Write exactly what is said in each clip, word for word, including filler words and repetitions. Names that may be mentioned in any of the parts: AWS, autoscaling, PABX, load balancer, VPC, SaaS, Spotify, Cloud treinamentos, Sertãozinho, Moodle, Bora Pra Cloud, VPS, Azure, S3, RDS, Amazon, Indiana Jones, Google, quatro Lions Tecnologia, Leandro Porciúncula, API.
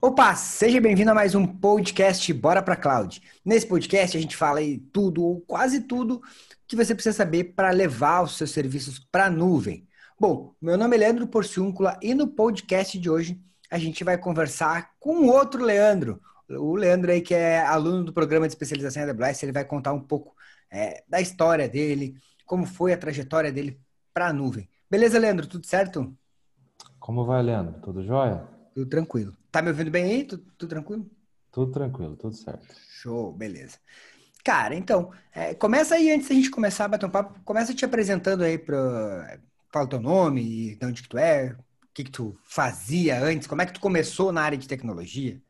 Opa, seja bem-vindo a mais um podcast Bora Pra Cloud. Nesse podcast a gente fala aí tudo ou quase tudo que você precisa saber para levar os seus serviços para a nuvem. Bom, meu nome é Leandro Porciúncula e no podcast de hoje a gente vai conversar com outro Leandro. O Leandro aí que é aluno do programa de especialização em A W S, ele vai contar um pouco é, da história dele, como foi a trajetória dele para a nuvem. Beleza, Leandro? Tudo certo? Como vai, Leandro? Tudo jóia? Tudo tranquilo. Tá me ouvindo bem aí? Tudo, tudo tranquilo? Tudo tranquilo, tudo certo. Show, beleza. Cara, então, é, começa aí, antes da gente começar a bater um papo, começa te apresentando aí para qual o teu nome, de onde que tu é, o que que tu fazia antes, como é que tu começou na área de tecnologia?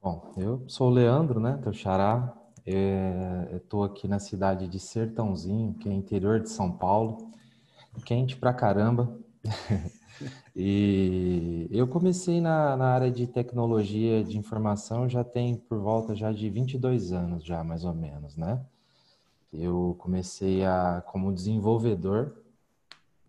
Bom, eu sou o Leandro, né, teu xará, é, eu tô aqui na cidade de Sertãozinho, que é interior de São Paulo, quente pra caramba. E eu comecei na, na área de tecnologia de informação já tem por volta já de vinte e dois anos já, mais ou menos, né? Eu comecei a, como desenvolvedor,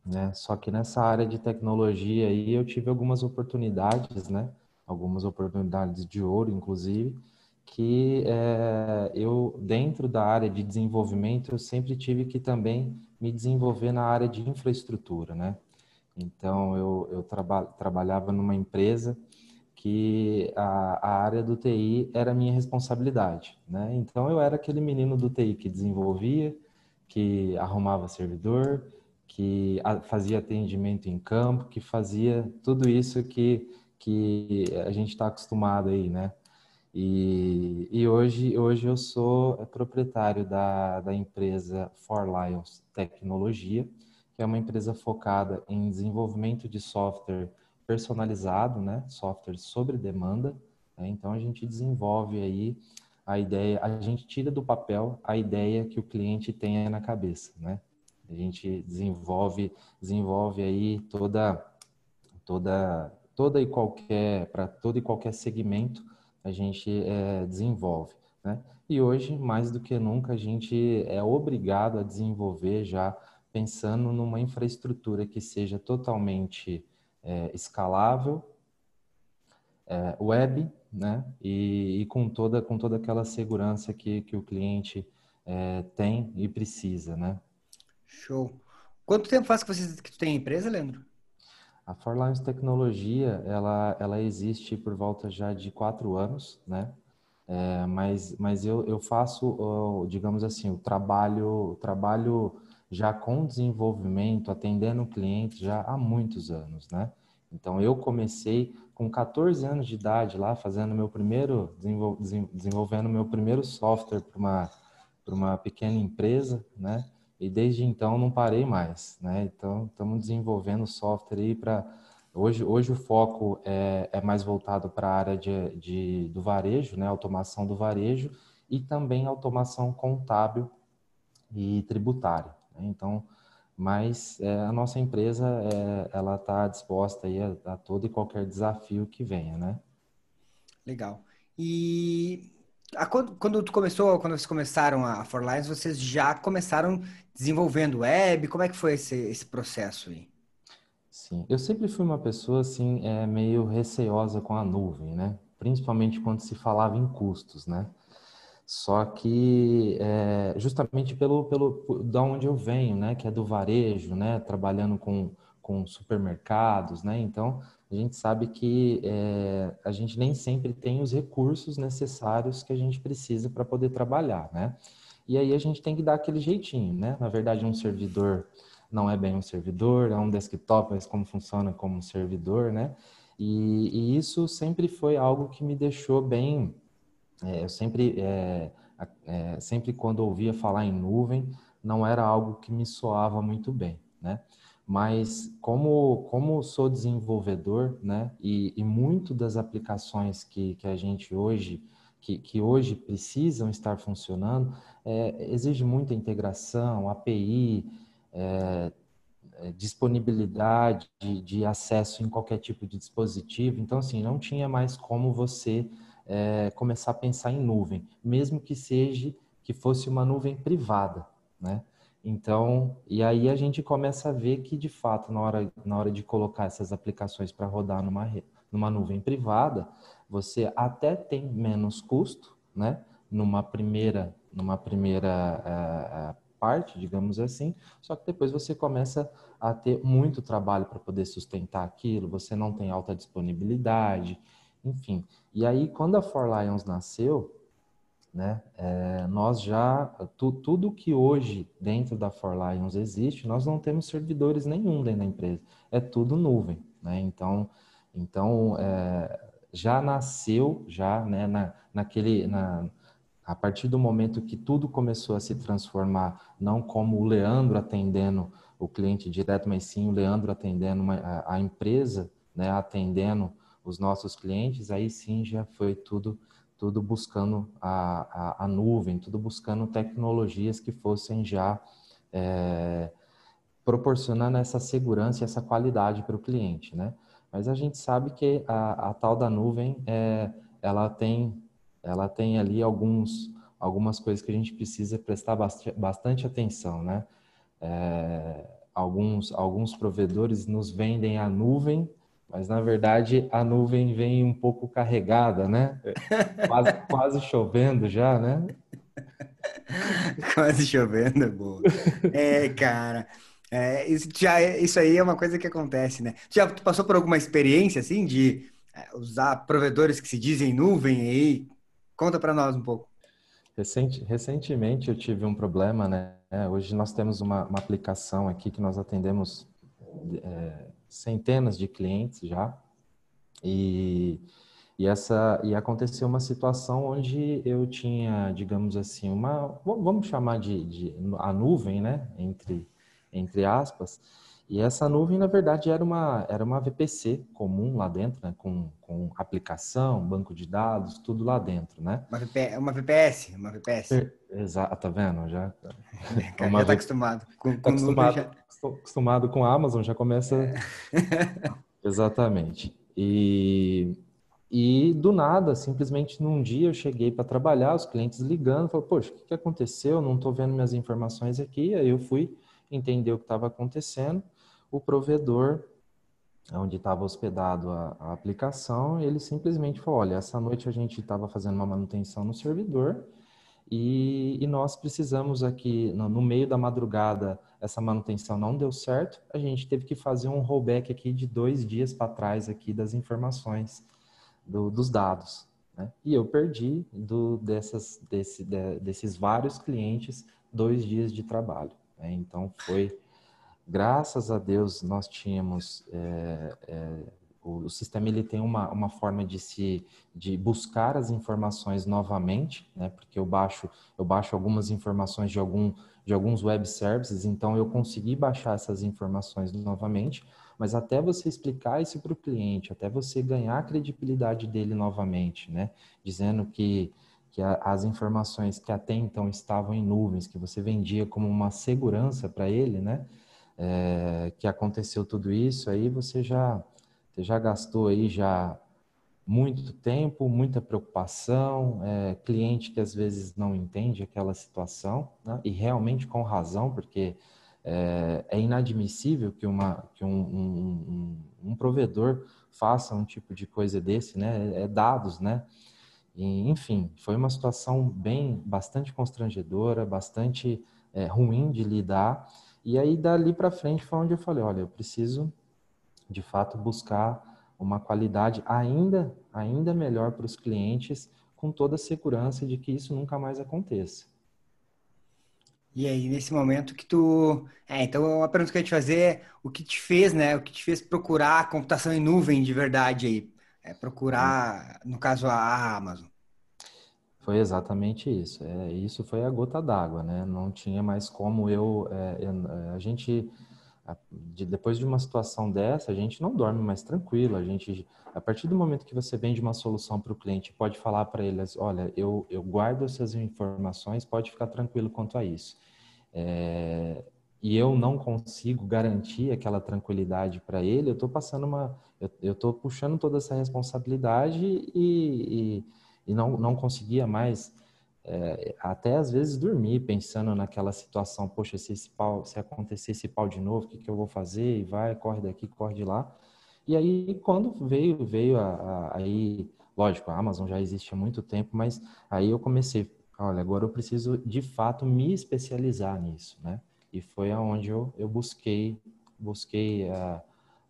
né? Só que nessa área de tecnologia aí eu tive algumas oportunidades, né? Algumas oportunidades de ouro, inclusive, que é, eu, dentro da área de desenvolvimento, eu sempre tive que também me desenvolver na área de infraestrutura, né? Então, eu, eu traba, trabalhava numa empresa que a, a área do T I era minha responsabilidade, né? Então, eu era aquele menino do T I que desenvolvia, que arrumava servidor, que a, fazia atendimento em campo, que fazia tudo isso que, que a gente está acostumado aí, né? E, e hoje, hoje eu sou proprietário da, da empresa quatro Lions Tecnologia, que é uma empresa focada em desenvolvimento de software personalizado, né? Software sobre demanda, né? Então a gente desenvolve aí a ideia, a gente tira do papel a ideia que o cliente tem na cabeça, né? A gente desenvolve, desenvolve aí toda, toda, toda e qualquer, para todo e qualquer segmento a gente é, desenvolve, né? E hoje, mais do que nunca, a gente é obrigado a desenvolver já pensando numa infraestrutura que seja totalmente é, escalável, é, web, né? E, e com, toda, com toda aquela segurança que, que o cliente é, tem e precisa, né? Show! Quanto tempo faz que você que tem a empresa, Leandro? A quatro Lions Tecnologia, ela, ela existe por volta já de quatro anos, né? É, mas, mas eu, eu faço, digamos assim, o trabalho... O trabalho já com desenvolvimento, atendendo o cliente já há muitos anos, né? Então, eu comecei com catorze anos de idade lá, fazendo meu primeiro, desenvolvendo meu primeiro software para uma, para uma pequena empresa, né? E desde então não parei mais, né? Então, estamos desenvolvendo software aí para... Hoje, hoje o foco é, é mais voltado para a área de, de, do varejo, né? Automação do varejo e também automação contábil e tributária. Então, mas é, a nossa empresa, é, ela está disposta aí a, a todo e qualquer desafio que venha, né? Legal. E a, quando, quando tu começou, quando vocês começaram a quatro Lions, vocês já começaram desenvolvendo web? Como é que foi esse, esse processo aí? Sim, eu sempre fui uma pessoa assim, é, meio receosa com a nuvem, né? Principalmente quando se falava em custos, né? Só que é, justamente pelo, pelo, da onde eu venho, né, que é do varejo, né, trabalhando com, com supermercados, né, então a gente sabe que é, a gente nem sempre tem os recursos necessários que a gente precisa para poder trabalhar, né, e aí a gente tem que dar aquele jeitinho, né, na verdade um servidor não é bem um servidor, é um desktop, mas como funciona como um servidor, né, e, e isso sempre foi algo que me deixou bem... Eu sempre, é, é, sempre quando ouvia falar em nuvem, não era algo que me soava muito bem, né? Mas como, como sou desenvolvedor, né? E, e muito das aplicações que, que a gente hoje, que, que hoje precisam estar funcionando, é, exige muita integração, A P I, é, disponibilidade de, de acesso em qualquer tipo de dispositivo. Então, assim, não tinha mais como você... É, começar a pensar em nuvem, mesmo que seja que fosse uma nuvem privada, né? Então, e aí a gente começa a ver que, de fato, na hora, na hora de colocar essas aplicações para rodar numa, re, numa nuvem privada, você até tem menos custo, né? Numa primeira, numa primeira uh, parte, digamos assim, só que depois você começa a ter muito trabalho para poder sustentar aquilo, você não tem alta disponibilidade, enfim. E aí, quando a four Lions nasceu, né, é, nós já, tu, tudo que hoje dentro da four Lions existe, nós não temos servidores nenhum dentro da empresa, é tudo nuvem, né? Então, então é, já nasceu, já, né, na, naquele... Na, a partir do momento que tudo começou a se transformar, não como o Leandro atendendo o cliente direto, mas sim o Leandro atendendo uma, a, a empresa, né, atendendo os nossos clientes, aí sim já foi tudo, tudo buscando a, a, a nuvem, tudo buscando tecnologias que fossem já é, proporcionando essa segurança e essa qualidade para o cliente, né? Mas a gente sabe que a, a tal da nuvem, é, ela tem... ela tem ali alguns, algumas coisas que a gente precisa prestar bastante atenção, né? É, alguns, alguns provedores nos vendem a nuvem, mas na verdade a nuvem vem um pouco carregada, né? Quase, quase chovendo já, né? Quase chovendo, boa. É, cara... É, isso, já, isso aí é uma coisa que acontece, né? Já passou por alguma experiência, assim, de usar provedores que se dizem nuvem aí? Conta para nós um pouco. Recente, recentemente eu tive um problema, né? É, hoje nós temos uma, uma aplicação aqui que nós atendemos é, centenas de clientes já. E, e, essa, e aconteceu uma situação onde eu tinha, digamos assim, uma... Vamos chamar de, de a nuvem, né? Entre, entre aspas. E essa nuvem, na verdade, era uma, era uma V P C comum lá dentro, né? Com, com aplicação, banco de dados, tudo lá dentro, né? Uma V P S, uma V P S. Exato, tá vendo? Já, já uma, tá acostumado. Com, tá com acostumado, já... acostumado com a Amazon, já começa... É. Exatamente. E, e do nada, simplesmente num dia eu cheguei para trabalhar, os clientes ligando, falaram, poxa, o que, que aconteceu? Não estou vendo minhas informações aqui. Aí eu fui entender o que estava acontecendo. O provedor, onde estava hospedado a, a aplicação, ele simplesmente falou, olha, essa noite a gente estava fazendo uma manutenção no servidor e, e nós precisamos aqui, no, no meio da madrugada, essa manutenção não deu certo, a gente teve que fazer um rollback aqui de dois dias para trás aqui das informações do, dos dados, né? E eu perdi do, dessas, desse, de, desses vários clientes dois dias de trabalho. Então foi... Graças a Deus, nós tínhamos, é, é, o, o sistema ele tem uma, uma forma de, se, de buscar as informações novamente, né? Porque eu baixo, eu baixo algumas informações de, algum, de alguns web services, então eu consegui baixar essas informações novamente, mas até você explicar isso para o cliente, até você ganhar a credibilidade dele novamente, né? Dizendo que... que as informações que até então estavam em nuvens, que você vendia como uma segurança para ele, né? É, que aconteceu tudo isso, aí você já, você já gastou aí já muito tempo, muita preocupação, é, cliente que às vezes não entende aquela situação, né? E realmente com razão, porque é, é inadmissível que, uma, que um, um, um, um provedor faça um tipo de coisa desse, né? É dados, né? E, enfim, foi uma situação bem, bastante constrangedora, bastante é, ruim de lidar. E aí, dali para frente, foi onde eu falei, olha, eu preciso, de fato, buscar uma qualidade ainda, ainda melhor para os clientes, com toda a segurança de que isso nunca mais aconteça. E aí, nesse momento que tu... É, então, a pergunta que eu ia te fazer é o que te fez, né? O que te fez procurar a computação em nuvem de verdade aí? É procurar, no caso, a Amazon. Foi exatamente isso. É, isso foi a gota d'água, né? Não tinha mais como eu... É, eu a gente, a, de, depois de uma situação dessa, a gente não dorme mais tranquilo. A gente, a partir do momento que você vende uma solução para o cliente, pode falar para ele, olha, eu, eu guardo essas informações, pode ficar tranquilo quanto a isso. É... e eu não consigo garantir aquela tranquilidade para ele, eu estou passando uma... Eu, eu tô puxando toda essa responsabilidade e, e, e não, não conseguia mais É, até às vezes dormir pensando naquela situação, poxa, se, esse pau, se acontecer esse pau de novo, o que, que eu vou fazer? E vai, corre daqui, corre de lá. E aí quando veio, veio a, a, aí, lógico, a Amazon já existe há muito tempo, mas aí eu comecei, olha, agora eu preciso de fato me especializar nisso, né? E foi aonde eu, eu busquei, busquei a,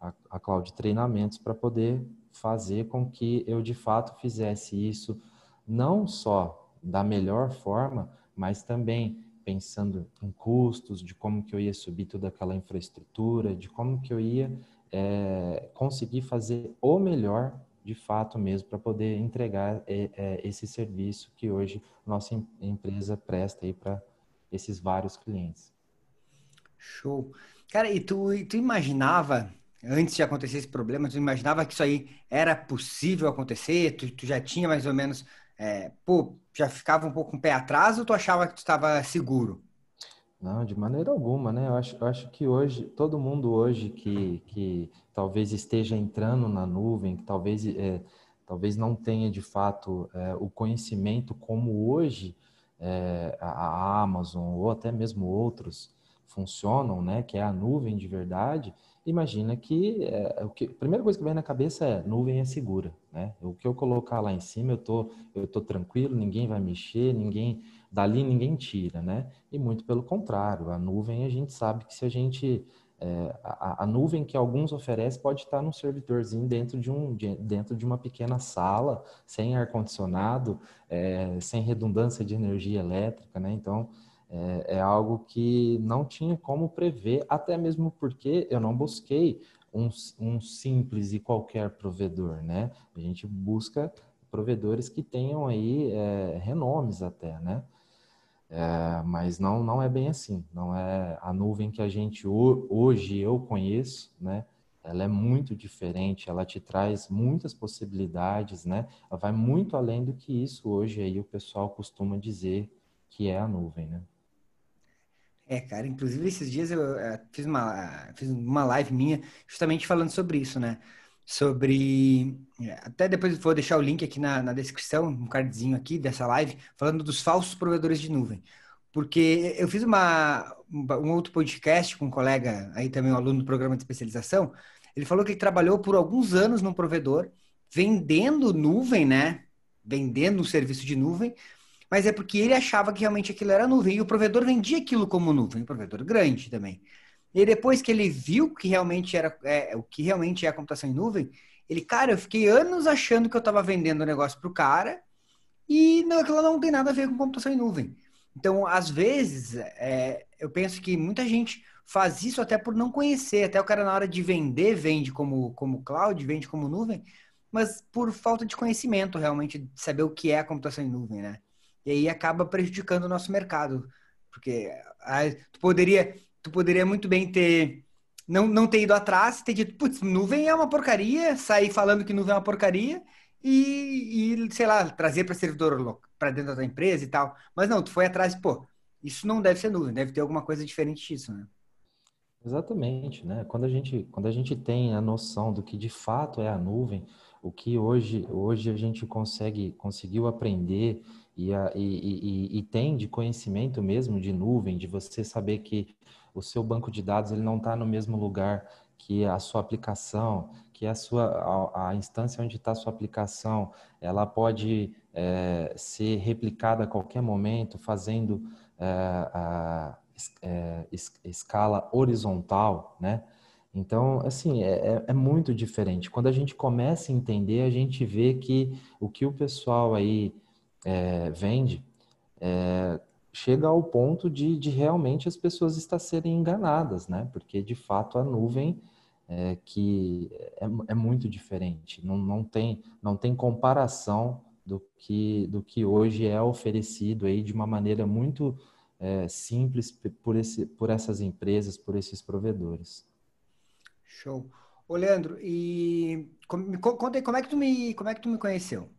a, a Cloud Treinamentos para poder fazer com que eu de fato fizesse isso não só da melhor forma, mas também pensando em custos, de como que eu ia subir toda aquela infraestrutura, de como que eu ia é, conseguir fazer o melhor de fato mesmo para poder entregar é, é, esse serviço que hoje nossa empresa presta aí para esses vários clientes. Show! Cara, e tu, e tu imaginava, antes de acontecer esse problema, tu imaginava que isso aí era possível acontecer? Tu, tu já tinha mais ou menos... É, pô, já ficava um pouco com um o pé atrás ou tu achava que tu estava seguro? Não, de maneira alguma, né? Eu acho, eu acho que hoje, todo mundo hoje que, que talvez esteja entrando na nuvem, que talvez, é, talvez não tenha de fato é, o conhecimento como hoje é, a Amazon ou até mesmo outros funcionam, né? Que é a nuvem de verdade. Imagina que, é, o que a primeira coisa que vem na cabeça é nuvem é segura, né? O que eu colocar lá em cima, eu tô, eu tô tranquilo, ninguém vai mexer, ninguém, dali ninguém tira, né? E muito pelo contrário, a nuvem a gente sabe que se a gente, é, a, a nuvem que alguns oferecem pode estar num servidorzinho dentro de, um, de, dentro de uma pequena sala, sem ar-condicionado, é, sem redundância de energia elétrica, né? Então... É, é algo que não tinha como prever, até mesmo porque eu não busquei um, um simples e qualquer provedor, né? A gente busca provedores que tenham aí é, renomes até, né? É, mas não, não é bem assim, não é a nuvem que a gente hoje eu conheço, né? Ela é muito diferente, ela te traz muitas possibilidades, né? Ela vai muito além do que isso hoje aí o pessoal costuma dizer que é a nuvem, né? É, cara, inclusive esses dias eu uh, fiz, uma, uh, fiz uma live minha justamente falando sobre isso, né? Sobre... Até depois vou deixar o link aqui na, na descrição, um cardzinho aqui dessa live, falando dos falsos provedores de nuvem. Porque eu fiz uma, um outro podcast com um colega, aí também um aluno do programa de especialização, ele falou que ele trabalhou por alguns anos num provedor, vendendo nuvem, né? Vendendo um serviço de nuvem, mas é porque ele achava que realmente aquilo era nuvem. E o provedor vendia aquilo como nuvem, um provedor grande também. E depois que ele viu que realmente era, é, o que realmente é a computação em nuvem, ele, cara, eu fiquei anos achando que eu estava vendendo um negócio para o cara e não, aquilo não tem nada a ver com computação em nuvem. Então, às vezes, é, eu penso que muita gente faz isso até por não conhecer. Até o cara, na hora de vender, vende como, como cloud, vende como nuvem, mas por falta de conhecimento, realmente, de saber o que é a computação em nuvem, né? E aí acaba prejudicando o nosso mercado, porque aí, tu, poderia, tu poderia muito bem ter, não, não ter ido atrás, ter dito, putz, nuvem é uma porcaria, sair falando que nuvem é uma porcaria e, e sei lá, trazer para servidor para dentro da tua empresa e tal. Mas não, tu foi atrás e, pô, isso não deve ser nuvem, deve ter alguma coisa diferente disso, né? Exatamente, né? Quando a gente, quando a gente tem a noção do que de fato é a nuvem, o que hoje, hoje a gente consegue, conseguiu aprender... E, a, e, e, e tem de conhecimento mesmo de nuvem, de você saber que o seu banco de dados ele não está no mesmo lugar que a sua aplicação, que a, sua, a, a instância onde está a sua aplicação, ela pode é, ser replicada a qualquer momento, fazendo é, a, é, escala horizontal, né? Então, assim, é, é muito diferente. Quando a gente começa a entender, a gente vê que o que o pessoal aí É, vende, é, chega ao ponto de, de realmente as pessoas estar serem enganadas, né? Porque, de fato, a nuvem é, que é, é muito diferente. Não, não, tem, não tem comparação do que, do que hoje é oferecido aí de uma maneira muito é, simples por, esse, por essas empresas, por esses provedores. Show. Ô, Leandro, e me conta aí, como é que tu me, como é que tu me conheceu?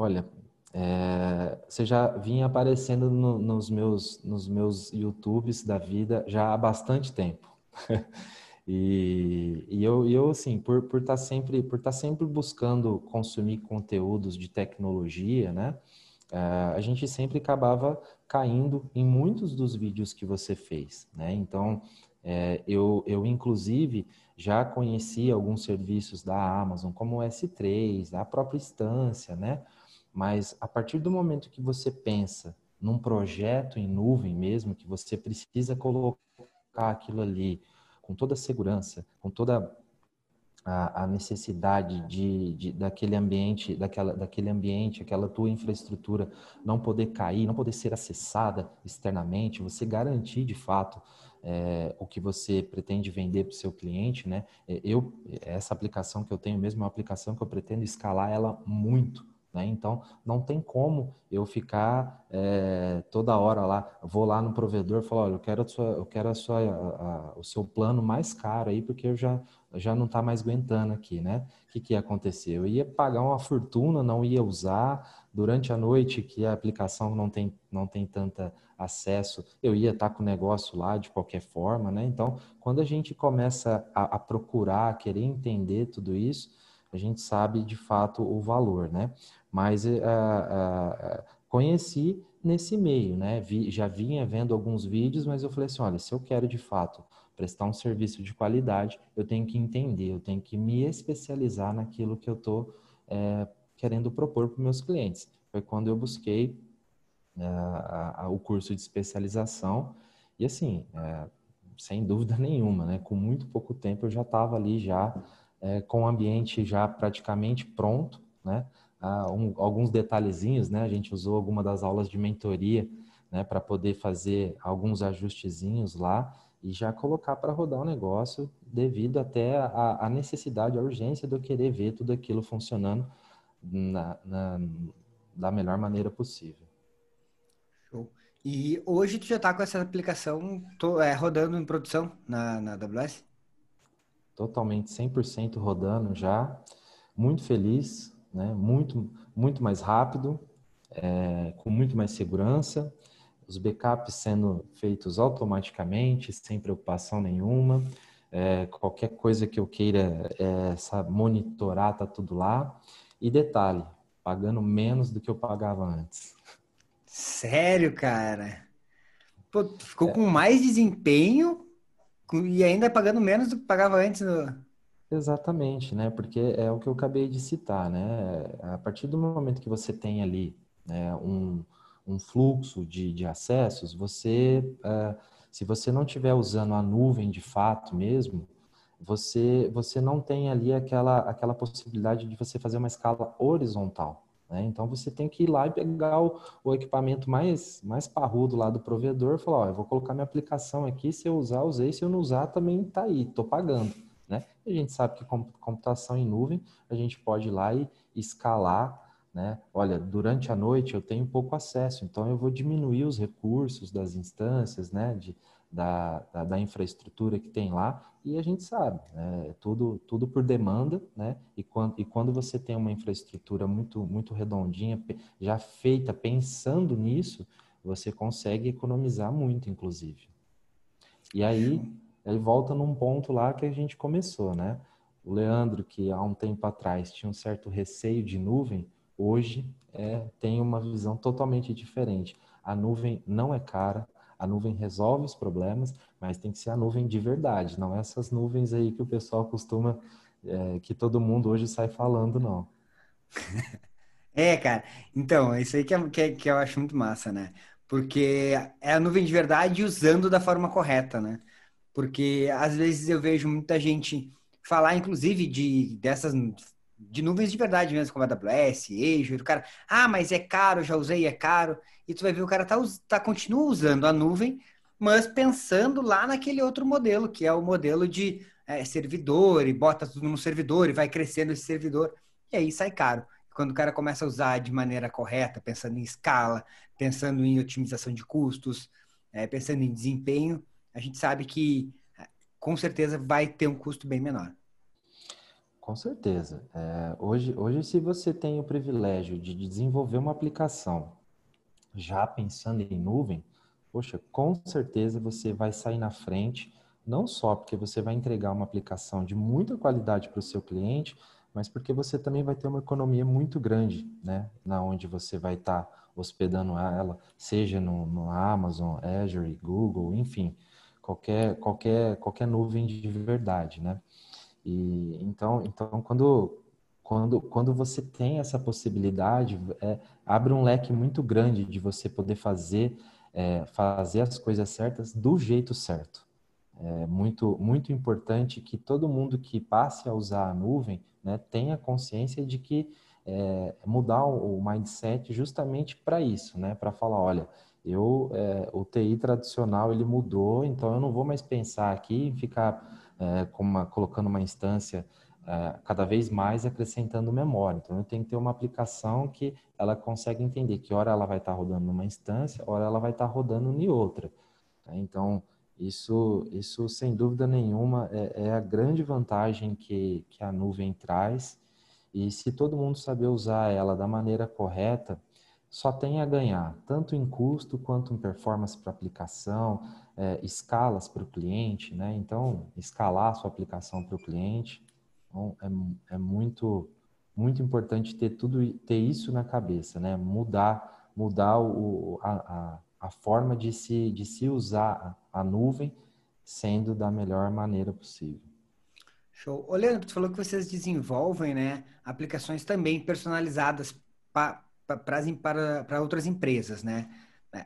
Olha, é, você já vinha aparecendo no, nos, meus, nos meus YouTubes da vida já há bastante tempo. e, e eu, eu, assim, por estar por tá sempre, por tá sempre buscando consumir conteúdos de tecnologia, né? Uh, a gente sempre acabava caindo em muitos dos vídeos que você fez, né? Então, é, eu, eu inclusive já conheci alguns serviços da Amazon, como o S três, a própria instância, né? Mas a partir do momento que você pensa num projeto em nuvem mesmo, que você precisa colocar aquilo ali com toda a segurança, com toda a, a necessidade de, de, daquele ambiente, daquela, daquele ambiente, aquela tua infraestrutura não poder cair, não poder ser acessada externamente, você garantir de fato é, o que você pretende vender para o seu cliente, né? Eu, essa aplicação que eu tenho mesmo é uma aplicação que eu pretendo escalar ela muito, né? Então, não tem como eu ficar é, toda hora lá, vou lá no provedor e falo, olha, eu quero, a sua, eu quero a sua, a, a, o seu plano mais caro aí, porque eu já, já não está mais aguentando aqui, né? O que, que ia acontecer? Eu ia pagar uma fortuna, não ia usar, durante a noite que a aplicação não tem, não tem tanto acesso, eu ia estar tá com o negócio lá de qualquer forma, né? Então, quando a gente começa a, a procurar, a querer entender tudo isso, a gente sabe de fato o valor, né? Mas uh, uh, conheci nesse meio, né? Vi, já vinha vendo alguns vídeos, mas eu falei assim, olha, se eu quero de fato prestar um serviço de qualidade, eu tenho que entender, eu tenho que me especializar naquilo que eu estou é, querendo propor para meus clientes. Foi quando eu busquei uh, a, a, o curso de especialização e assim, uh, sem dúvida nenhuma, né? Com muito pouco tempo eu já estava ali já É, com o ambiente já praticamente pronto, né? Ah, um, alguns detalhezinhos, né? A gente usou alguma das aulas de mentoria, né? Para poder fazer alguns ajustezinhos lá e já colocar para rodar o negócio devido até a, a necessidade, a urgência de eu querer ver tudo aquilo funcionando na, na, da melhor maneira possível. Show. E hoje tu já está com essa aplicação tô, é, rodando em produção na, na A W S? Totalmente, cem por cento rodando já, muito feliz, né? muito, muito mais rápido, é, com muito mais segurança, os backups sendo feitos automaticamente, sem preocupação nenhuma, é, qualquer coisa que eu queira é, sabe, monitorar, tá tudo lá. E detalhe, pagando menos do que eu pagava antes. Sério, cara? Pô, ficou é. com mais desempenho... E ainda pagando menos do que pagava antes. No... Exatamente, né? Porque é o que eu acabei de citar, né? A partir do momento que você tem ali né, um, um fluxo de, de acessos, você, uh, se você não estiver usando a nuvem de fato mesmo, você, você não tem ali aquela, aquela possibilidade de você fazer uma escala horizontal. Né? Então, você tem que ir lá e pegar o, o equipamento mais, mais parrudo lá do provedor e falar, ó, eu vou colocar minha aplicação aqui, se eu usar, usei, se eu não usar, também tá aí, tô pagando, né? A gente sabe que com computação em nuvem, a gente pode ir lá e escalar, né? Olha, durante a noite eu tenho pouco acesso, então eu vou diminuir os recursos das instâncias, né? De, da, da, da infraestrutura que tem lá, e a gente sabe, né? tudo, tudo por demanda, né? E quando, e quando você tem uma infraestrutura muito, muito redondinha, já feita, pensando nisso, você consegue economizar muito, inclusive. E aí, ele volta num ponto lá que a gente começou, né? O Leandro, que há um tempo atrás tinha um certo receio de nuvem, hoje é, tem uma visão totalmente diferente. A nuvem não é cara, a nuvem resolve os problemas, mas tem que ser a nuvem de verdade, não essas nuvens aí que o pessoal costuma, é, que todo mundo hoje sai falando, não. É, cara. Então, isso aí que, é, que, é, que eu acho muito massa, né? Porque é a nuvem de verdade usando da forma correta, né? Porque às vezes eu vejo muita gente falar, inclusive, de, dessas... de nuvens de verdade mesmo, como a AWS, Azure, o cara, ah, mas é caro, já usei, é caro, e tu vai ver o cara tá, tá, continua usando a nuvem, mas pensando lá naquele outro modelo, que é o modelo de é, servidor, e bota tudo no servidor, e vai crescendo esse servidor, e aí sai caro. Quando o cara começa a usar de maneira correta, pensando em escala, pensando em otimização de custos, é, pensando em desempenho, a gente sabe que, com certeza, vai ter um custo bem menor. Com certeza. É, hoje, hoje, se você tem o privilégio de desenvolver uma aplicação já pensando em nuvem, poxa, com certeza você vai sair na frente, não só porque você vai entregar uma aplicação de muita qualidade para o seu cliente, mas porque você também vai ter uma economia muito grande, né? Na onde você vai estar tá hospedando ela, seja no, no Amazon, Azure, Google, enfim, qualquer, qualquer, qualquer nuvem de verdade, né? E, então, então quando, quando, quando você tem essa possibilidade, é, abre um leque muito grande de você poder fazer, é, fazer as coisas certas do jeito certo. É muito, muito importante que todo mundo que passe a usar a nuvem, né, tenha consciência de que é, mudar o mindset justamente para isso, né, para falar, olha, eu, é, o T I tradicional ele mudou, então eu não vou mais pensar aqui em ficar é, com uma, colocando uma instância é, cada vez mais acrescentando memória. Então eu tenho que ter uma aplicação que ela consegue entender que hora ela vai estar rodando numa instância, hora ela vai estar rodando em outra. Então, Isso, isso, sem dúvida nenhuma, é, é a grande vantagem que, que a nuvem traz. E se todo mundo saber usar ela da maneira correta, só tem a ganhar, tanto em custo quanto em performance para aplicação, é, escalas para o cliente, né? Então, escalar a sua aplicação para o cliente. Então, é, é muito, muito importante ter, tudo, ter isso na cabeça, né? Mudar, mudar o, a, a a forma de se, de se usar a nuvem, sendo da melhor maneira possível. Show. Ô, Leandro, você falou que vocês desenvolvem, né, aplicações também personalizadas pa, pa, pra, para, para outras empresas, né?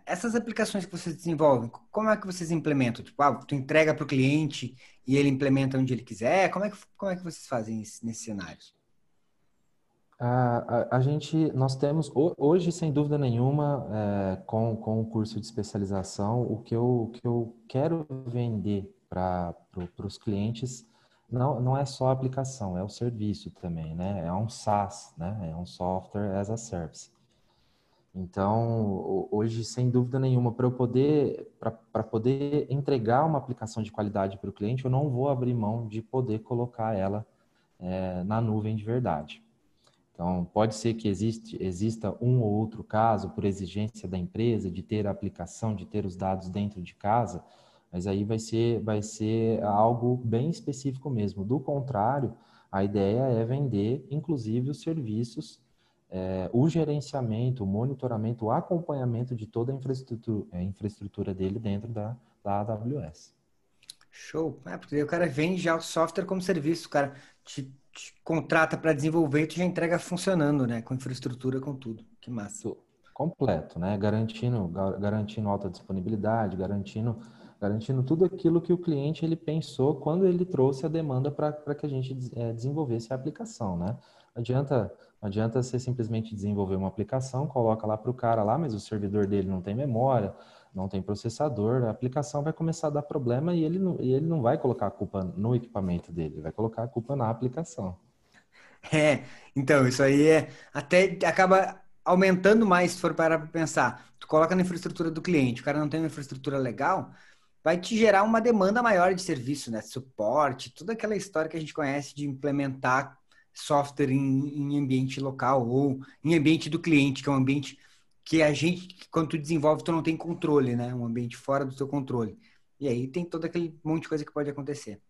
Essas aplicações que vocês desenvolvem, como é que vocês implementam? Tipo, ah, tu entrega para o cliente e ele implementa onde ele quiser? Como é que, como é que vocês fazem isso, nesses cenários? A, a, a gente, nós temos, hoje, sem dúvida nenhuma, é, com, com o curso de especialização, o que eu, o que eu quero vender para pro, os clientes não, não é só a aplicação, é o serviço também, né? É um SaaS, né? É um Software as a Service. Então, hoje, sem dúvida nenhuma, para eu poder, para poder entregar uma aplicação de qualidade para o cliente, eu não vou abrir mão de poder colocar ela é, na nuvem de verdade. Então, pode ser que existe, exista um ou outro caso por exigência da empresa de ter a aplicação, de ter os dados dentro de casa, mas aí vai ser, vai ser algo bem específico mesmo. Do contrário, a ideia é vender, inclusive, os serviços, é, o gerenciamento, o monitoramento, o acompanhamento de toda a infraestrutura, a infraestrutura dele dentro da, da A W S. Show! É, porque o cara vende já o software como serviço, o cara te... Te contrata para desenvolver e tu já entrega funcionando, né? Com infraestrutura, com tudo. Que massa. Completo, né? Garantindo, garantindo alta disponibilidade, garantindo, garantindo tudo aquilo que o cliente ele pensou quando ele trouxe a demanda para que a gente é, desenvolvesse a aplicação, né? Não adianta, não adianta você simplesmente desenvolver uma aplicação, coloca lá para o cara lá, mas o servidor dele não tem memória, não tem processador, a aplicação vai começar a dar problema e ele não, e ele não vai colocar a culpa no equipamento dele, vai colocar a culpa na aplicação. É, então, isso aí é, até acaba aumentando mais, se for parar para pensar. Tu coloca na infraestrutura do cliente, o cara não tem uma infraestrutura legal, vai te gerar uma demanda maior de serviço, né? Suporte, toda aquela história que a gente conhece de implementar software em, em ambiente local ou em ambiente do cliente, que é um ambiente... que a gente, quando tu desenvolve, tu não tem controle, né? Um ambiente fora do teu controle. E aí tem todo aquele monte de coisa que pode acontecer.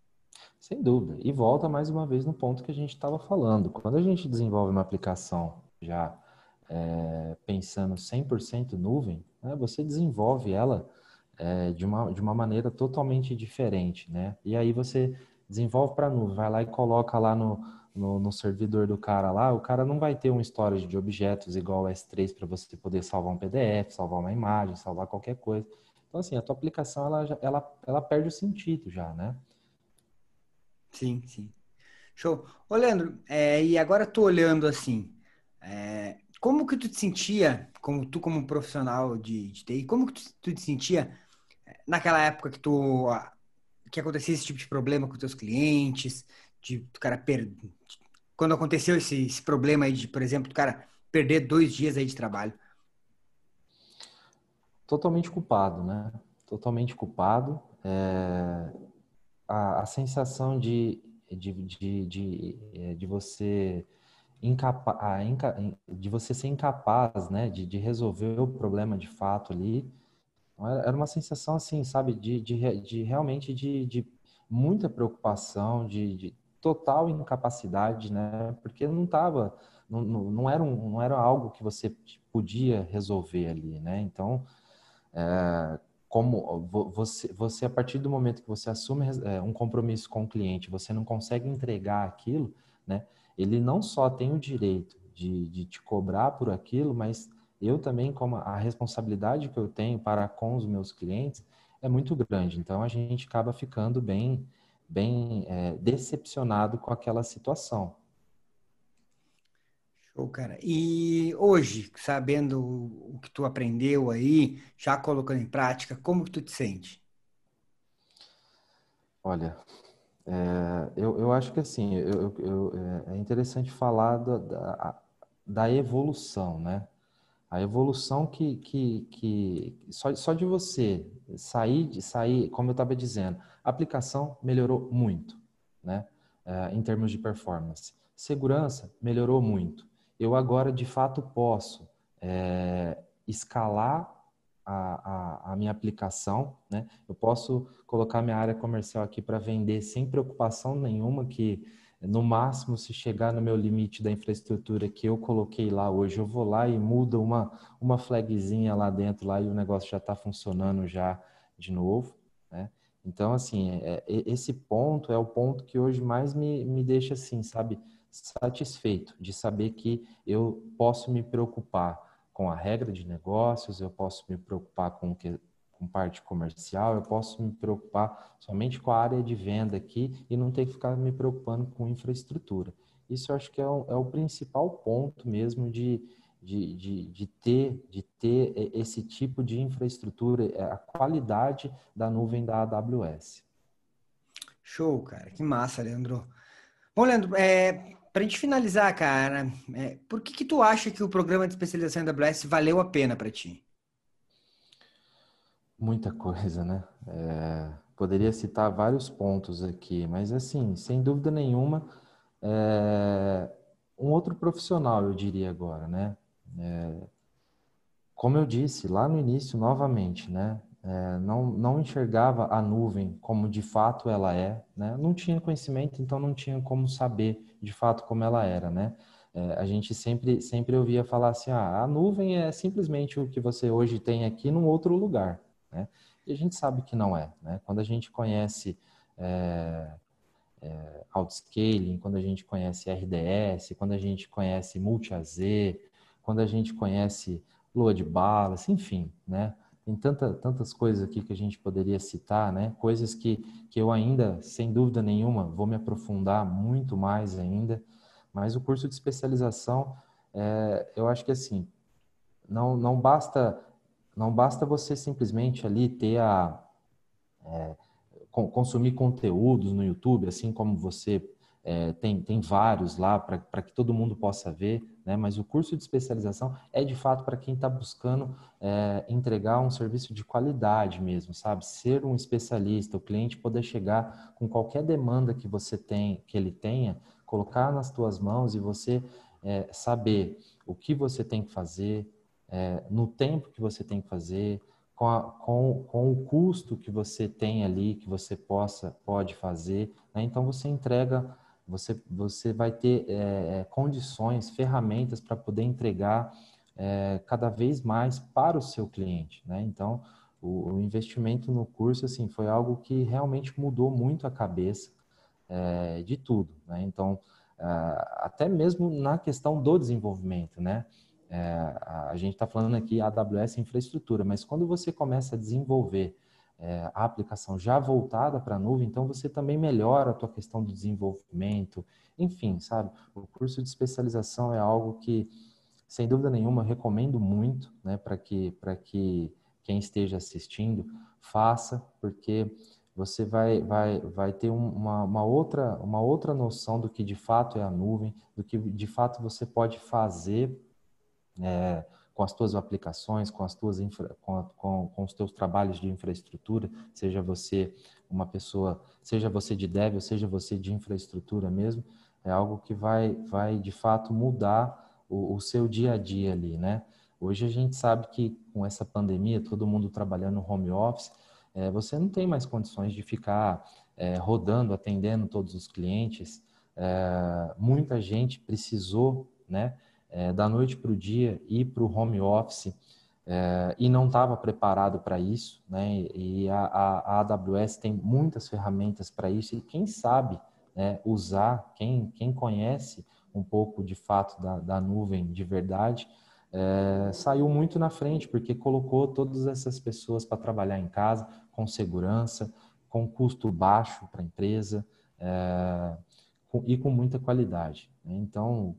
Sem dúvida. E volta mais uma vez no ponto que a gente estava falando. Quando a gente desenvolve uma aplicação já é, pensando cem por cento nuvem, né, você desenvolve ela é, de, uma, de uma maneira totalmente diferente, né? E aí você desenvolve para a nuvem, vai lá e coloca lá no... No, no servidor do cara lá, o cara não vai ter um storage de objetos igual o S três para você poder salvar um P D F, salvar uma imagem, salvar qualquer coisa. Então, assim, a tua aplicação, ela, ela, ela perde o sentido já, né? Sim, sim. Show. Ô, Leandro, é, e agora tô olhando assim, é, como que tu te sentia, como tu como profissional de, de T I, como que tu, tu te sentia naquela época que tu, que acontecia esse tipo de problema com os teus clientes, de o cara perder, quando aconteceu esse, esse problema aí de, por exemplo, o cara perder dois dias aí de trabalho? Totalmente culpado, né? Totalmente culpado. É, a, a sensação de, de, de, de, de você incapa, a inca, de você ser incapaz, né? De, de resolver o problema de fato ali. Era uma sensação assim, sabe? De, de, de realmente de, de muita preocupação, de, de total incapacidade, né? Porque não tava, não, não, era um, não era algo que você podia resolver ali, né? Então, é, como você, você, a partir do momento que você assume um compromisso com o cliente, você não consegue entregar aquilo, né? Ele não só tem o direito de, de te cobrar por aquilo, mas eu também, como a responsabilidade que eu tenho para com os meus clientes é muito grande. Então, a gente acaba ficando bem, bem é, decepcionado com aquela situação. Show, cara. E hoje, sabendo o que tu aprendeu aí, já colocando em prática, como que tu te sente? Olha, é, eu, eu acho que assim, eu, eu, é interessante falar da, da, da evolução, né? A evolução que, que, que só, só de você sair, de sair, como eu estava dizendo, a aplicação melhorou muito, né? É, em termos de performance. Segurança melhorou muito. Eu agora, de fato, posso é, escalar a, a, a minha aplicação, né? Eu posso colocar minha área comercial aqui para vender sem preocupação nenhuma que... No máximo, se chegar no meu limite da infraestrutura que eu coloquei lá hoje, eu vou lá e mudo uma, uma flagzinha lá dentro lá, e o negócio já está funcionando já de novo, né? Então, assim, é, esse ponto é o ponto que hoje mais me, me deixa, assim, sabe, satisfeito de saber que eu posso me preocupar com a regra de negócios, eu posso me preocupar com o que... com parte comercial, eu posso me preocupar somente com a área de venda aqui e não ter que ficar me preocupando com infraestrutura. Isso eu acho que é o, é o principal ponto mesmo de, de, de, de, ter, de ter esse tipo de infraestrutura, a qualidade da nuvem da A W S. Show, cara. Que massa, Leandro. Bom, Leandro, é, para a gente finalizar, cara, é, por que que tu acha que o programa de especialização em A W S valeu a pena para ti? Muita coisa, né? É, poderia citar vários pontos aqui, mas assim, sem dúvida nenhuma, é, um outro profissional, eu diria agora, né? É, como eu disse lá no início, novamente, né? É, não, não enxergava a nuvem como de fato ela é, né? Não tinha conhecimento, então não tinha como saber de fato como ela era, né? É, a gente sempre, sempre ouvia falar assim, ah, a nuvem é simplesmente o que você hoje tem aqui num outro lugar. Né? E a gente sabe que não é, né? Quando a gente conhece é, é, autoscaling, quando a gente conhece R D S, quando a gente conhece multi-A Z, quando a gente conhece load balancer, enfim, né? Tem tanta, tantas coisas aqui que a gente poderia citar, né? Coisas que, que eu ainda, sem dúvida nenhuma, vou me aprofundar muito mais ainda, mas o curso de especialização, é, eu acho que assim, não, não basta... Não basta você simplesmente ali ter a... É, consumir conteúdos no YouTube, assim como você é, tem, tem vários lá para que todo mundo possa ver, né? Mas o curso de especialização é de fato para quem está buscando é, entregar um serviço de qualidade mesmo, sabe? Ser um especialista, o cliente poder chegar com qualquer demanda que você tem, que ele tenha, colocar nas tuas mãos e você é, saber o que você tem que fazer, É, no tempo que você tem que fazer, com, a, com, com o custo que você tem ali, que você possa, pode fazer, né? Então você entrega, você, você vai ter é, condições, ferramentas para poder entregar é, cada vez mais para o seu cliente, né? Então o, o investimento no curso assim, foi algo que realmente mudou muito a cabeça é, de tudo, né? Então a, até mesmo na questão do desenvolvimento, né? É, a gente está falando aqui A W S infraestrutura, mas quando você começa a desenvolver é, a aplicação já voltada para a nuvem, então você também melhora a tua questão do desenvolvimento, enfim, sabe? O curso de especialização é algo que, sem dúvida nenhuma, recomendo muito, né? Para que, para que quem esteja assistindo faça, porque você vai, vai, vai ter uma, uma, outra, uma outra noção do que de fato é a nuvem, do que de fato você pode fazer É, com as tuas aplicações, com, as tuas infra, com, a, com, com os teus trabalhos de infraestrutura, seja você uma pessoa, seja você de dev ou seja você de infraestrutura mesmo, é algo que vai, vai de fato mudar o, o seu dia a dia ali, né? Hoje a gente sabe que com essa pandemia, todo mundo trabalhando no home office, é, você não tem mais condições de ficar é, rodando, atendendo todos os clientes, é, muita gente precisou, né, é, da noite para o dia ir para o home office é, e não estava preparado para isso, né? E a, a, a AWS tem muitas ferramentas para isso, e quem sabe, né, usar, quem, quem conhece um pouco de fato da, da nuvem de verdade, é, saiu muito na frente, porque colocou todas essas pessoas para trabalhar em casa, com segurança, com custo baixo para a empresa, é, com, e com muita qualidade. Então,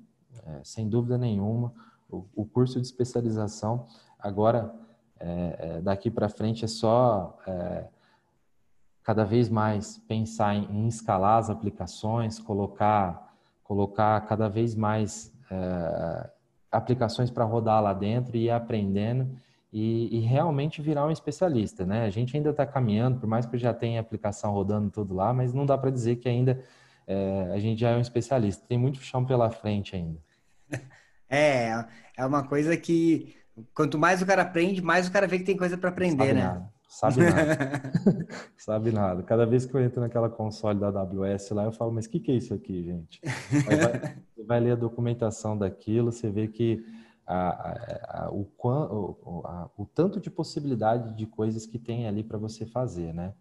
é, sem dúvida nenhuma, o, o curso de especialização, agora, é, é, daqui para frente é só... É, cada vez mais pensar em, em escalar as aplicações, colocar, colocar cada vez mais é, aplicações para rodar lá dentro e ir aprendendo e, e realmente virar um especialista, né? A gente ainda está caminhando, por mais que já tenha aplicação rodando tudo lá, mas não dá para dizer que ainda é, a gente já é um especialista. Tem muito chão pela frente ainda. É, é uma coisa que quanto mais o cara aprende, mais o cara vê que tem coisa para aprender, sabe, né? Nada. Sabe nada, sabe nada. Cada vez que eu entro naquela console da A W S lá, eu falo, mas o que, que é isso aqui, gente? Aí vai, vai ler a documentação daquilo, você vê que a, a, a, o, o, a, o tanto de possibilidade de coisas que tem ali para você fazer, né?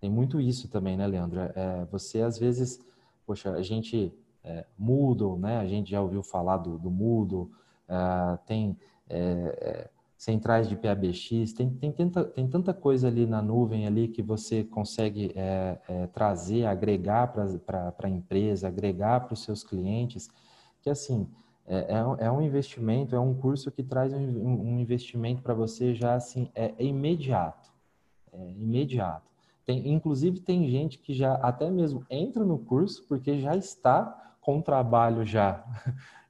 Tem muito isso também, né, Leandro? É, você, às vezes, poxa, a gente é, Moodle, né? A gente já ouviu falar do, do Moodle, é, tem... É, é, centrais de P A B X, tem, tem, tanta, tem tanta coisa ali na nuvem ali que você consegue é, é, trazer, agregar para a empresa, agregar para os seus clientes, que assim, é, é um investimento, é um curso que traz um, um investimento para você já assim, é, é imediato, é imediato. Tem, inclusive tem gente que já até mesmo entra no curso porque já está com o trabalho já...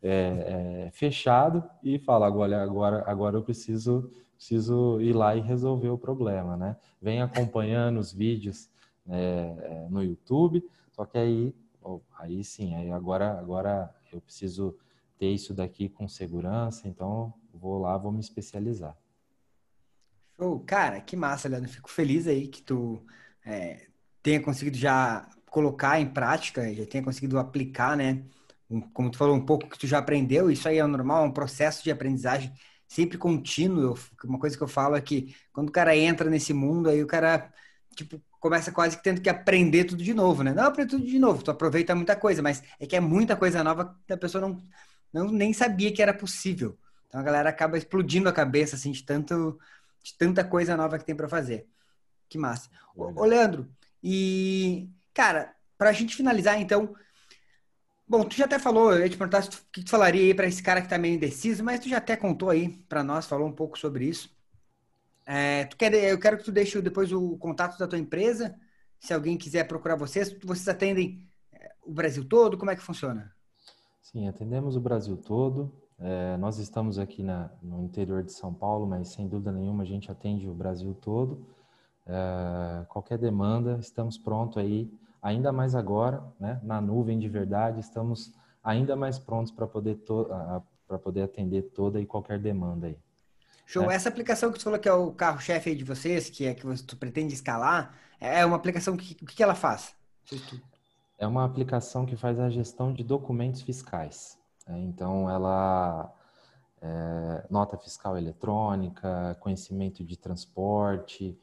É, é, fechado e fala, agora, agora, agora eu preciso, preciso ir lá e resolver o problema, né? Vem acompanhando os vídeos é, no YouTube, só que aí, aí sim, aí agora, agora eu preciso ter isso daqui com segurança, então vou lá, vou me especializar. Show, cara, que massa, Leandro. Fico feliz aí que tu é, tenha conseguido já colocar em prática, já tenha conseguido aplicar, né? Como tu falou, um pouco que tu já aprendeu, isso aí é normal, é um processo de aprendizagem sempre contínuo. Uma coisa que eu falo é que quando o cara entra nesse mundo, aí o cara, tipo, começa quase que tendo que aprender tudo de novo, né? Não aprende tudo de novo, tu aproveita muita coisa, mas é que é muita coisa nova que a pessoa não, não, nem sabia que era possível. Então a galera acaba explodindo a cabeça, assim, de, tanto, de tanta coisa nova que tem para fazer. Que massa. Ô, ô, Leandro, e, cara, pra gente finalizar, então... Bom, tu já até falou, eu ia te perguntar o que tu falaria aí para esse cara que tá meio indeciso, mas tu já até contou aí para nós, falou um pouco sobre isso. É, tu quer, eu quero que tu deixe depois o contato da tua empresa, se alguém quiser procurar vocês. Vocês atendem o Brasil todo? Como é que funciona? Sim, atendemos o Brasil todo. É, nós estamos aqui na, no interior de São Paulo, mas sem dúvida nenhuma a gente atende o Brasil todo. É, qualquer demanda, estamos prontos aí. Ainda mais agora, né, na nuvem de verdade, estamos ainda mais prontos para poder, to poder atender toda e qualquer demanda aí. Show, né? Essa aplicação que você falou que é o carro-chefe aí de vocês, que é que você pretende escalar, é uma aplicação que, o que ela faz? É uma aplicação que faz a gestão de documentos fiscais. Né? Então, ela... É, nota fiscal eletrônica, conhecimento de transporte...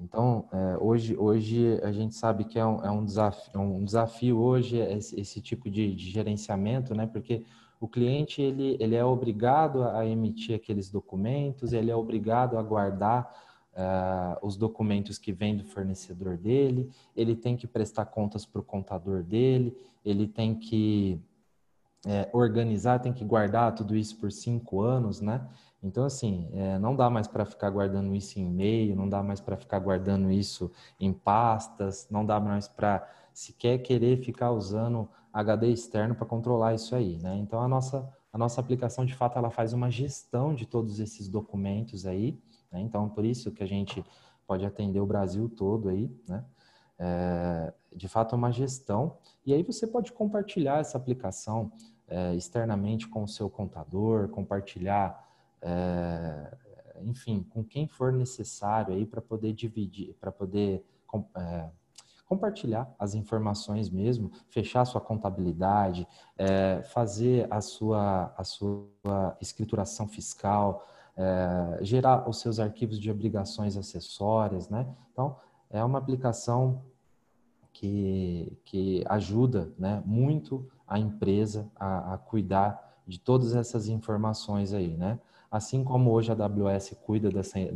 Então, hoje, hoje a gente sabe que é um, é um, desafio, um desafio hoje esse, esse tipo de, de gerenciamento, né? Porque o cliente ele, ele é obrigado a emitir aqueles documentos, ele é obrigado a guardar uh, os documentos que vêm do fornecedor dele, ele tem que prestar contas para o contador dele, ele tem que é, organizar, tem que guardar tudo isso por cinco anos, né? Então, assim, não dá mais para ficar guardando isso em e-mail, não dá mais para ficar guardando isso em pastas, não dá mais para sequer querer ficar usando H D externo para controlar isso aí, né? Então, a nossa, a nossa aplicação, de fato, ela faz uma gestão de todos esses documentos aí, né? Então, por isso que a gente pode atender o Brasil todo aí, né? É, de fato, é uma gestão. E aí você pode compartilhar essa aplicação é, externamente com o seu contador, compartilhar... É, enfim, com quem for necessário aí para poder dividir, para poder é, compartilhar as informações mesmo, fechar a sua contabilidade, é, fazer a sua, a sua escrituração fiscal, é, gerar os seus arquivos de obrigações acessórias, né? Então, é uma aplicação que, que ajuda, né, muito a empresa a, a cuidar de todas essas informações aí, né? Assim como hoje a A W S cuida dessa, de,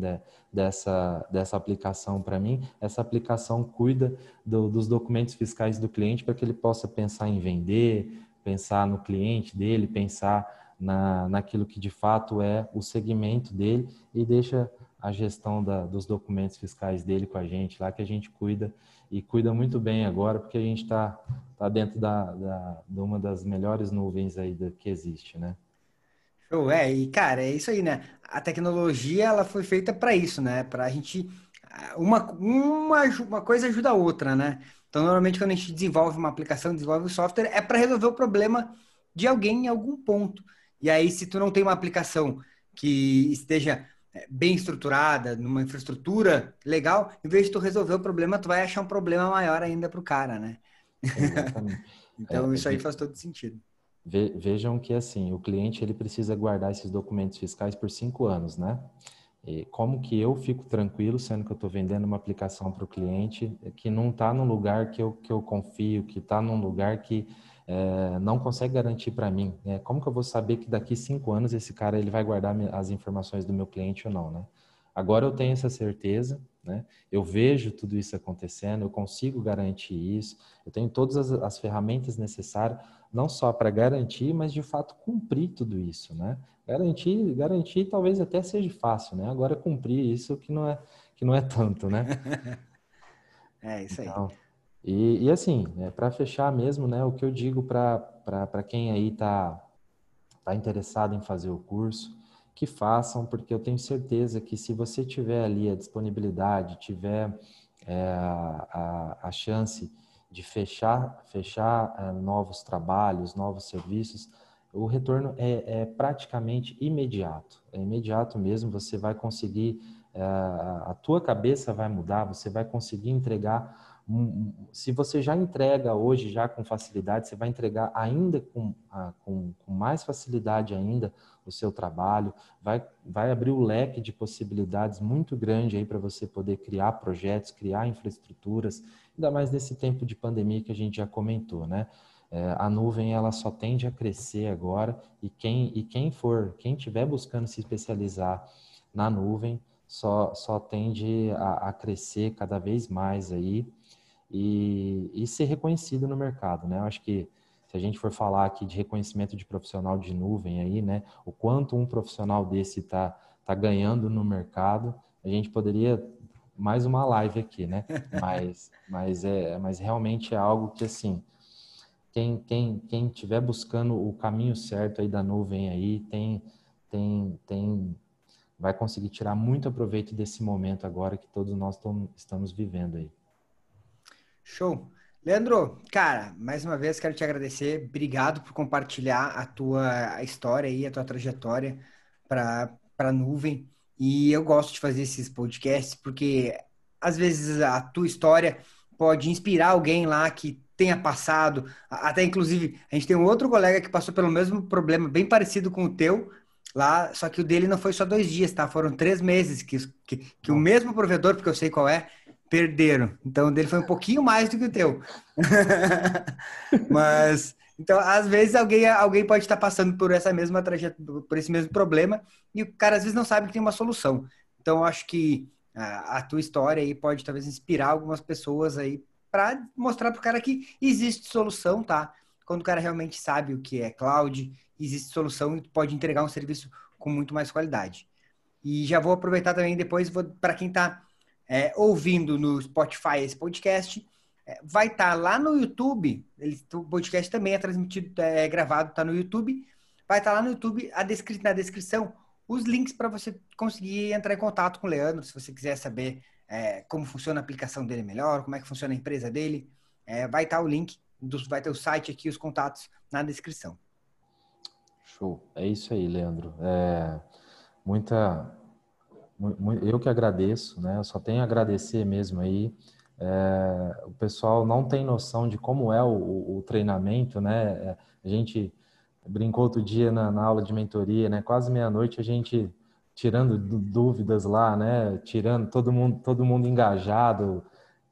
dessa, dessa aplicação para mim, essa aplicação cuida do, dos documentos fiscais do cliente para que ele possa pensar em vender, pensar no cliente dele, pensar na, naquilo que de fato é o segmento dele e deixa a gestão da, dos documentos fiscais dele com a gente lá, que a gente cuida e cuida muito bem agora, porque a gente está tá dentro da, da, de uma das melhores nuvens aí que existe, né? É, e cara, é isso aí, né? A tecnologia, ela foi feita para isso, né? Para a gente... Uma, uma, uma coisa ajuda a outra, né? Então, normalmente, quando a gente desenvolve uma aplicação, desenvolve um software, é para resolver o problema de alguém em algum ponto. E aí, se tu não tem uma aplicação que esteja bem estruturada, numa infraestrutura legal, em vez de tu resolver o problema, tu vai achar um problema maior ainda para o cara, né? Exatamente. Então, é, isso aí faz todo sentido. Vejam que, assim, o cliente ele precisa guardar esses documentos fiscais por cinco anos, né? E como que eu fico tranquilo, sendo que eu estou vendendo uma aplicação para o cliente que não está num lugar que eu, que eu confio, que está num lugar que é, não consegue garantir para mim, né? Como que eu vou saber que daqui cinco anos esse cara ele vai guardar as informações do meu cliente ou não, né? Agora eu tenho essa certeza, né? Eu vejo tudo isso acontecendo, eu consigo garantir isso, eu tenho todas as, as ferramentas necessárias não só para garantir, mas de fato cumprir tudo isso, né? Garantir, garantir talvez até seja fácil, né? Agora cumprir isso que não é, que não é tanto, né? É isso aí. Então, e, e assim, é, para fechar mesmo, né? O que eu digo para quem aí está tá interessado em fazer o curso, que façam, porque eu tenho certeza que se você tiver ali a disponibilidade, tiver é, a, a chance de fechar, fechar uh, novos trabalhos, novos serviços, o retorno é, é praticamente imediato. É imediato mesmo, você vai conseguir, uh, a tua cabeça vai mudar, você vai conseguir entregar, um, se você já entrega hoje, já com facilidade, você vai entregar ainda com, uh, com, com mais facilidade ainda o seu trabalho, vai, vai abrir o leque de possibilidades muito grande aí para você poder criar projetos, criar infraestruturas, ainda mais nesse tempo de pandemia que a gente já comentou, né? É, a nuvem, ela só tende a crescer agora e quem, e quem for, quem estiver buscando se especializar na nuvem, só, só tende a, a crescer cada vez mais aí e, e ser reconhecido no mercado, né? Eu acho que se a gente for falar aqui de reconhecimento de profissional de nuvem aí, né? O quanto um profissional desse tá, tá ganhando no mercado, a gente poderia... mais uma live aqui, né? Mas, mas, é, mas realmente é algo que, assim, quem quem quem estiver buscando o caminho certo aí da nuvem aí, tem, tem, tem, vai conseguir tirar muito proveito desse momento agora que todos nós tom, estamos vivendo aí. Show! Leandro, cara, mais uma vez quero te agradecer. Obrigado por compartilhar a tua história aí, a tua trajetória para a nuvem. E eu gosto de fazer esses podcasts porque, às vezes, a tua história pode inspirar alguém lá que tenha passado. Até, inclusive, a gente tem um outro colega que passou pelo mesmo problema, bem parecido com o teu, lá, só que o dele não foi só dois dias, tá? Foram três meses que, que, que o mesmo provedor, porque eu sei qual é, perderam. Então, o dele foi um pouquinho mais do que o teu. Mas... Então, às vezes, alguém, alguém pode estar passando por essa mesma trajetória, por esse mesmo problema, e o cara, às vezes, não sabe que tem uma solução. Então, eu acho que a, a tua história aí pode, talvez, inspirar algumas pessoas aí para mostrar para o cara que existe solução, tá? Quando o cara realmente sabe o que é cloud, existe solução e pode entregar um serviço com muito mais qualidade. E já vou aproveitar também depois, para quem está é, ouvindo no Spotify esse podcast... Vai estar tá lá no YouTube, ele, o podcast também é transmitido, é gravado, está no YouTube. Vai estar tá lá no YouTube, a descri na descrição, os links para você conseguir entrar em contato com o Leandro, se você quiser saber é, como funciona a aplicação dele melhor, como é que funciona a empresa dele. É, vai estar tá o link, dos, vai ter o site aqui, os contatos na descrição. Show, é isso aí, Leandro. É, muita, mu, mu, eu que agradeço, né? Eu só tenho a agradecer mesmo aí. É, o pessoal não tem noção de como é o, o treinamento, né? A gente brincou outro dia na, na aula de mentoria, né? Quase meia-noite a gente tirando dúvidas lá, né? Tirando todo mundo, todo mundo engajado,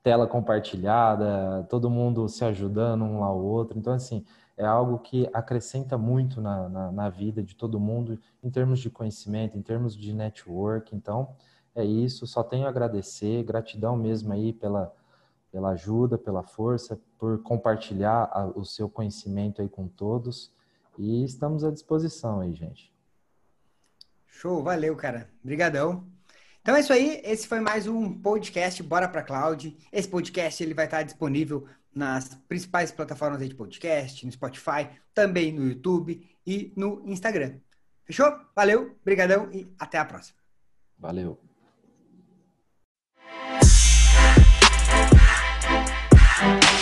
tela compartilhada, todo mundo se ajudando um ao outro. Então, assim, é algo que acrescenta muito na, na, na vida de todo mundo, em termos de conhecimento, em termos de network. Então, é isso. Só tenho a agradecer, gratidão mesmo aí pela... pela ajuda, pela força, por compartilhar a, o seu conhecimento aí com todos. E estamos à disposição aí, gente. Show, valeu, cara. Obrigadão. Então é isso aí, esse foi mais um podcast Bora Pra Cloud. Esse podcast ele vai estar disponível nas principais plataformas aí de podcast, no Spotify, também no YouTube e no Instagram. Fechou? Valeu, obrigadão e até a próxima. Valeu. We'll be right back.